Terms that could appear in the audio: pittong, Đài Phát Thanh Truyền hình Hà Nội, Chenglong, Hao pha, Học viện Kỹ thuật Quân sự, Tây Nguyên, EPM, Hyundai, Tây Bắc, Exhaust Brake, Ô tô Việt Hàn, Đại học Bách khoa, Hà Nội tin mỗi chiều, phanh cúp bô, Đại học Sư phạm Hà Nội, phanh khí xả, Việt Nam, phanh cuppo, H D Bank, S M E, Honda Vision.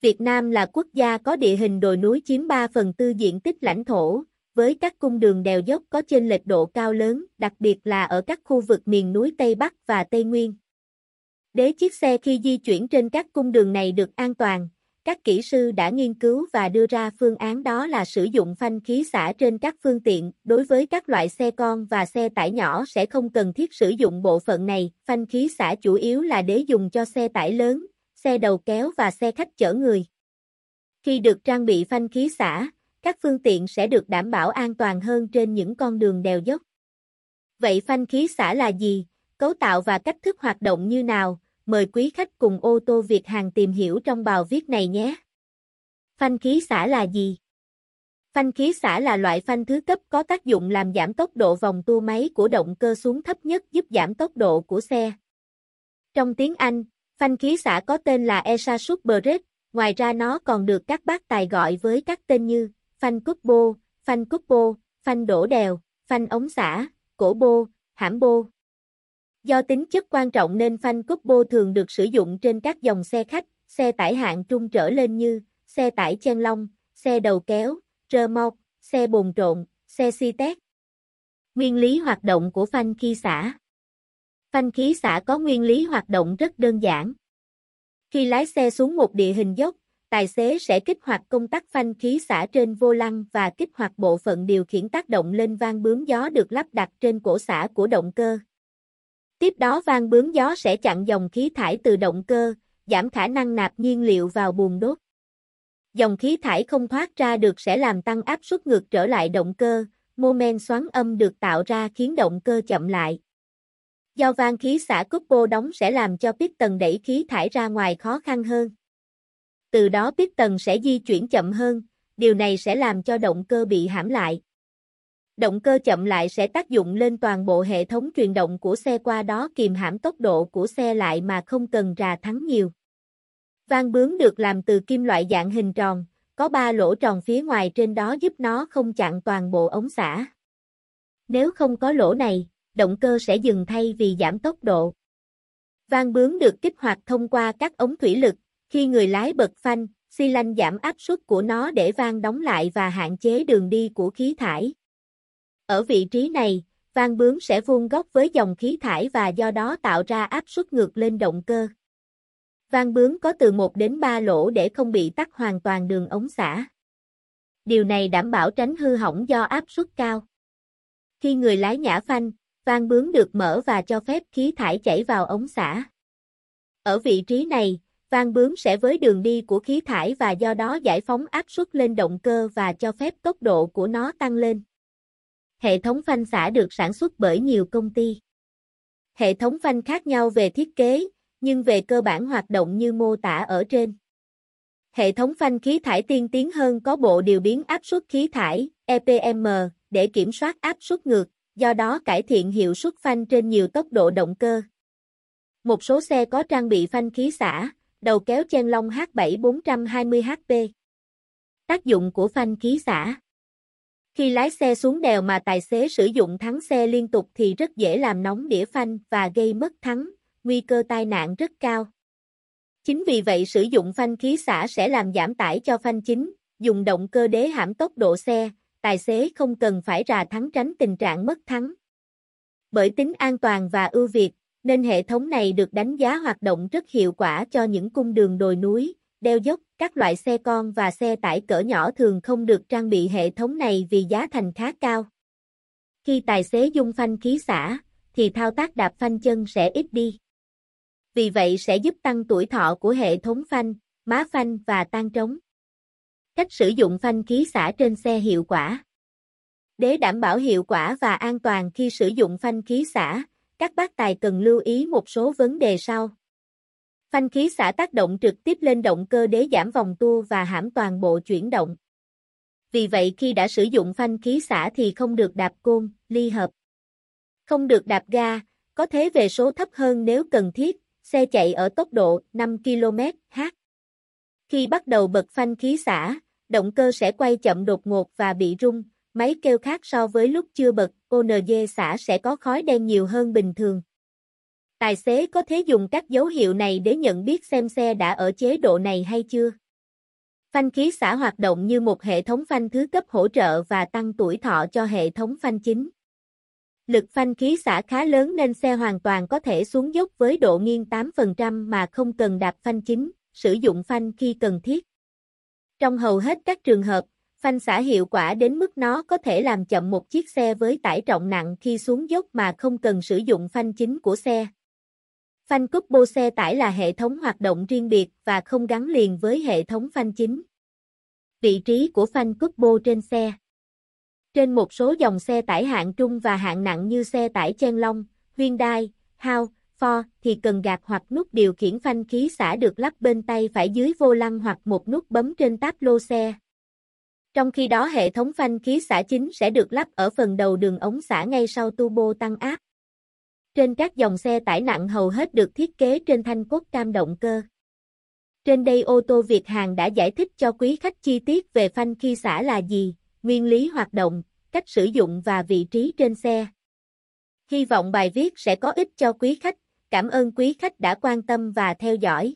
Việt Nam là quốc gia có địa hình đồi núi chiếm 3/4 diện tích lãnh thổ, với các cung đường đèo dốc có chênh lệch độ cao lớn, đặc biệt là ở các khu vực miền núi Tây Bắc và Tây Nguyên. Để chiếc xe khi di chuyển trên các cung đường này được an toàn, các kỹ sư đã nghiên cứu và đưa ra phương án đó là sử dụng phanh khí xả trên các phương tiện. Đối với các loại xe con và xe tải nhỏ sẽ không cần thiết sử dụng bộ phận này. Phanh khí xả chủ yếu là để dùng cho xe tải lớn, xe đầu kéo và xe khách chở người. Khi được trang bị phanh khí xả, các phương tiện sẽ được đảm bảo an toàn hơn trên những con đường đèo dốc. Vậy phanh khí xả là gì? Cấu tạo và cách thức hoạt động như nào? Mời quý khách cùng ô tô Việt Hàn tìm hiểu trong bài viết này nhé. Phanh khí xả là gì? Phanh khí xả là loại phanh thứ cấp có tác dụng làm giảm tốc độ vòng tua máy của động cơ xuống thấp nhất, giúp giảm tốc độ của xe. Trong tiếng Anh, phanh khí xả có tên là Exhaust Brake, ngoài ra nó còn được các bác tài gọi với các tên như phanh cúp bô, phanh cúp bô, phanh đổ đèo, phanh ống xả, cổ bô, hãm bô. Do tính chất quan trọng nên phanh cúp bô thường được sử dụng trên các dòng xe khách, xe tải hạng trung trở lên như xe tải Chenglong, xe đầu kéo, rơ moóc, xe bồn trộn, xe xi tét. Nguyên lý hoạt động của phanh khí xả. Phanh khí xả có nguyên lý hoạt động rất đơn giản. Khi lái xe xuống một địa hình dốc, tài xế sẽ kích hoạt công tắc phanh khí xả trên vô lăng và kích hoạt bộ phận điều khiển tác động lên van bướm gió được lắp đặt trên cổ xả của động cơ. Tiếp đó van bướm gió sẽ chặn dòng khí thải từ động cơ, giảm khả năng nạp nhiên liệu vào buồng đốt. Dòng khí thải không thoát ra được sẽ làm tăng áp suất ngược trở lại động cơ, mô-men xoắn âm được tạo ra khiến động cơ chậm lại. Do van khí xả cúp bô đóng sẽ làm cho piston đẩy khí thải ra ngoài khó khăn hơn. Từ đó piston sẽ di chuyển chậm hơn, điều này sẽ làm cho động cơ bị hãm lại. Động cơ chậm lại sẽ tác dụng lên toàn bộ hệ thống truyền động của xe, qua đó kìm hãm tốc độ của xe lại mà không cần rà thắng nhiều. Van bướm được làm từ kim loại dạng hình tròn, có 3 lỗ tròn phía ngoài trên đó giúp nó không chặn toàn bộ ống xả. Nếu không có lỗ này, động cơ sẽ dừng thay vì giảm tốc độ. Van bướm được kích hoạt thông qua các ống thủy lực, khi người lái bật phanh, xi lanh giảm áp suất của nó để van đóng lại và hạn chế đường đi của khí thải. Ở vị trí này, van bướm sẽ vuông góc với dòng khí thải và do đó tạo ra áp suất ngược lên động cơ. Van bướm có từ 1 đến 3 lỗ để không bị tắc hoàn toàn đường ống xả. Điều này đảm bảo tránh hư hỏng do áp suất cao. Khi người lái nhả phanh, van bướm được mở và cho phép khí thải chảy vào ống xả. Ở vị trí này, van bướm sẽ với đường đi của khí thải và do đó giải phóng áp suất lên động cơ và cho phép tốc độ của nó tăng lên. Hệ thống phanh xả được sản xuất bởi nhiều công ty. Hệ thống phanh khác nhau về thiết kế, nhưng về cơ bản hoạt động như mô tả ở trên. Hệ thống phanh khí thải tiên tiến hơn có bộ điều biến áp suất khí thải, EPM, để kiểm soát áp suất ngược, do đó cải thiện hiệu suất phanh trên nhiều tốc độ động cơ. Một số xe có trang bị phanh khí xả, đầu kéo Chenglong H7 420HP. Tác dụng của phanh khí xả. Khi lái xe xuống đèo mà tài xế sử dụng thắng xe liên tục thì rất dễ làm nóng đĩa phanh và gây mất thắng, nguy cơ tai nạn rất cao. Chính vì vậy sử dụng phanh khí xả sẽ làm giảm tải cho phanh chính, dùng động cơ để hãm tốc độ xe, tài xế không cần phải rà thắng tránh tình trạng mất thắng. Bởi tính an toàn và ưu việt, nên hệ thống này được đánh giá hoạt động rất hiệu quả cho những cung đường đồi núi, đeo dốc. Các loại xe con và xe tải cỡ nhỏ thường không được trang bị hệ thống này vì giá thành khá cao. Khi tài xế dùng phanh khí xả, thì thao tác đạp phanh chân sẽ ít đi. Vì vậy sẽ giúp tăng tuổi thọ của hệ thống phanh, má phanh và tang trống. Cách sử dụng phanh khí xả trên xe hiệu quả. Để đảm bảo hiệu quả và an toàn khi sử dụng phanh khí xả, các bác tài cần lưu ý một số vấn đề sau. Phanh khí xả tác động trực tiếp lên động cơ để giảm vòng tua và hãm toàn bộ chuyển động. Vì vậy khi đã sử dụng phanh khí xả thì không được đạp côn, ly hợp. Không được đạp ga, có thế về số thấp hơn nếu cần thiết, xe chạy ở tốc độ 5 km/h. Khi bắt đầu bật phanh khí xả, động cơ sẽ quay chậm đột ngột và bị rung, máy kêu khác so với lúc chưa bật, ONG xả sẽ có khói đen nhiều hơn bình thường. Tài xế có thể dùng các dấu hiệu này để nhận biết xem xe đã ở chế độ này hay chưa. Phanh khí xả hoạt động như một hệ thống phanh thứ cấp hỗ trợ và tăng tuổi thọ cho hệ thống phanh chính. Lực phanh khí xả khá lớn nên xe hoàn toàn có thể xuống dốc với độ nghiêng 8% mà không cần đạp phanh chính, sử dụng phanh khi cần thiết. Trong hầu hết các trường hợp, phanh xả hiệu quả đến mức nó có thể làm chậm một chiếc xe với tải trọng nặng khi xuống dốc mà không cần sử dụng phanh chính của xe. Phanh couple xe tải là hệ thống hoạt động riêng biệt và không gắn liền với hệ thống phanh chính. Vị trí của phanh couple trên xe. Trên một số dòng xe tải hạng trung và hạng nặng như xe tải Chenglong, Hyundai, Hao, pha thì cần gạt hoặc nút điều khiển phanh khí xả được lắp bên tay phải dưới vô lăng hoặc một nút bấm trên táp lô xe. Trong khi đó hệ thống phanh khí xả chính sẽ được lắp ở phần đầu đường ống xả ngay sau turbo tăng áp. Trên các dòng xe tải nặng hầu hết được thiết kế trên thanh cốt cam động cơ. Trên đây ô tô Việt Hàn đã giải thích cho quý khách chi tiết về phanh khí xả là gì, nguyên lý hoạt động, cách sử dụng và vị trí trên xe. Hy vọng bài viết sẽ có ích cho quý khách. Cảm ơn quý khách đã quan tâm và theo dõi.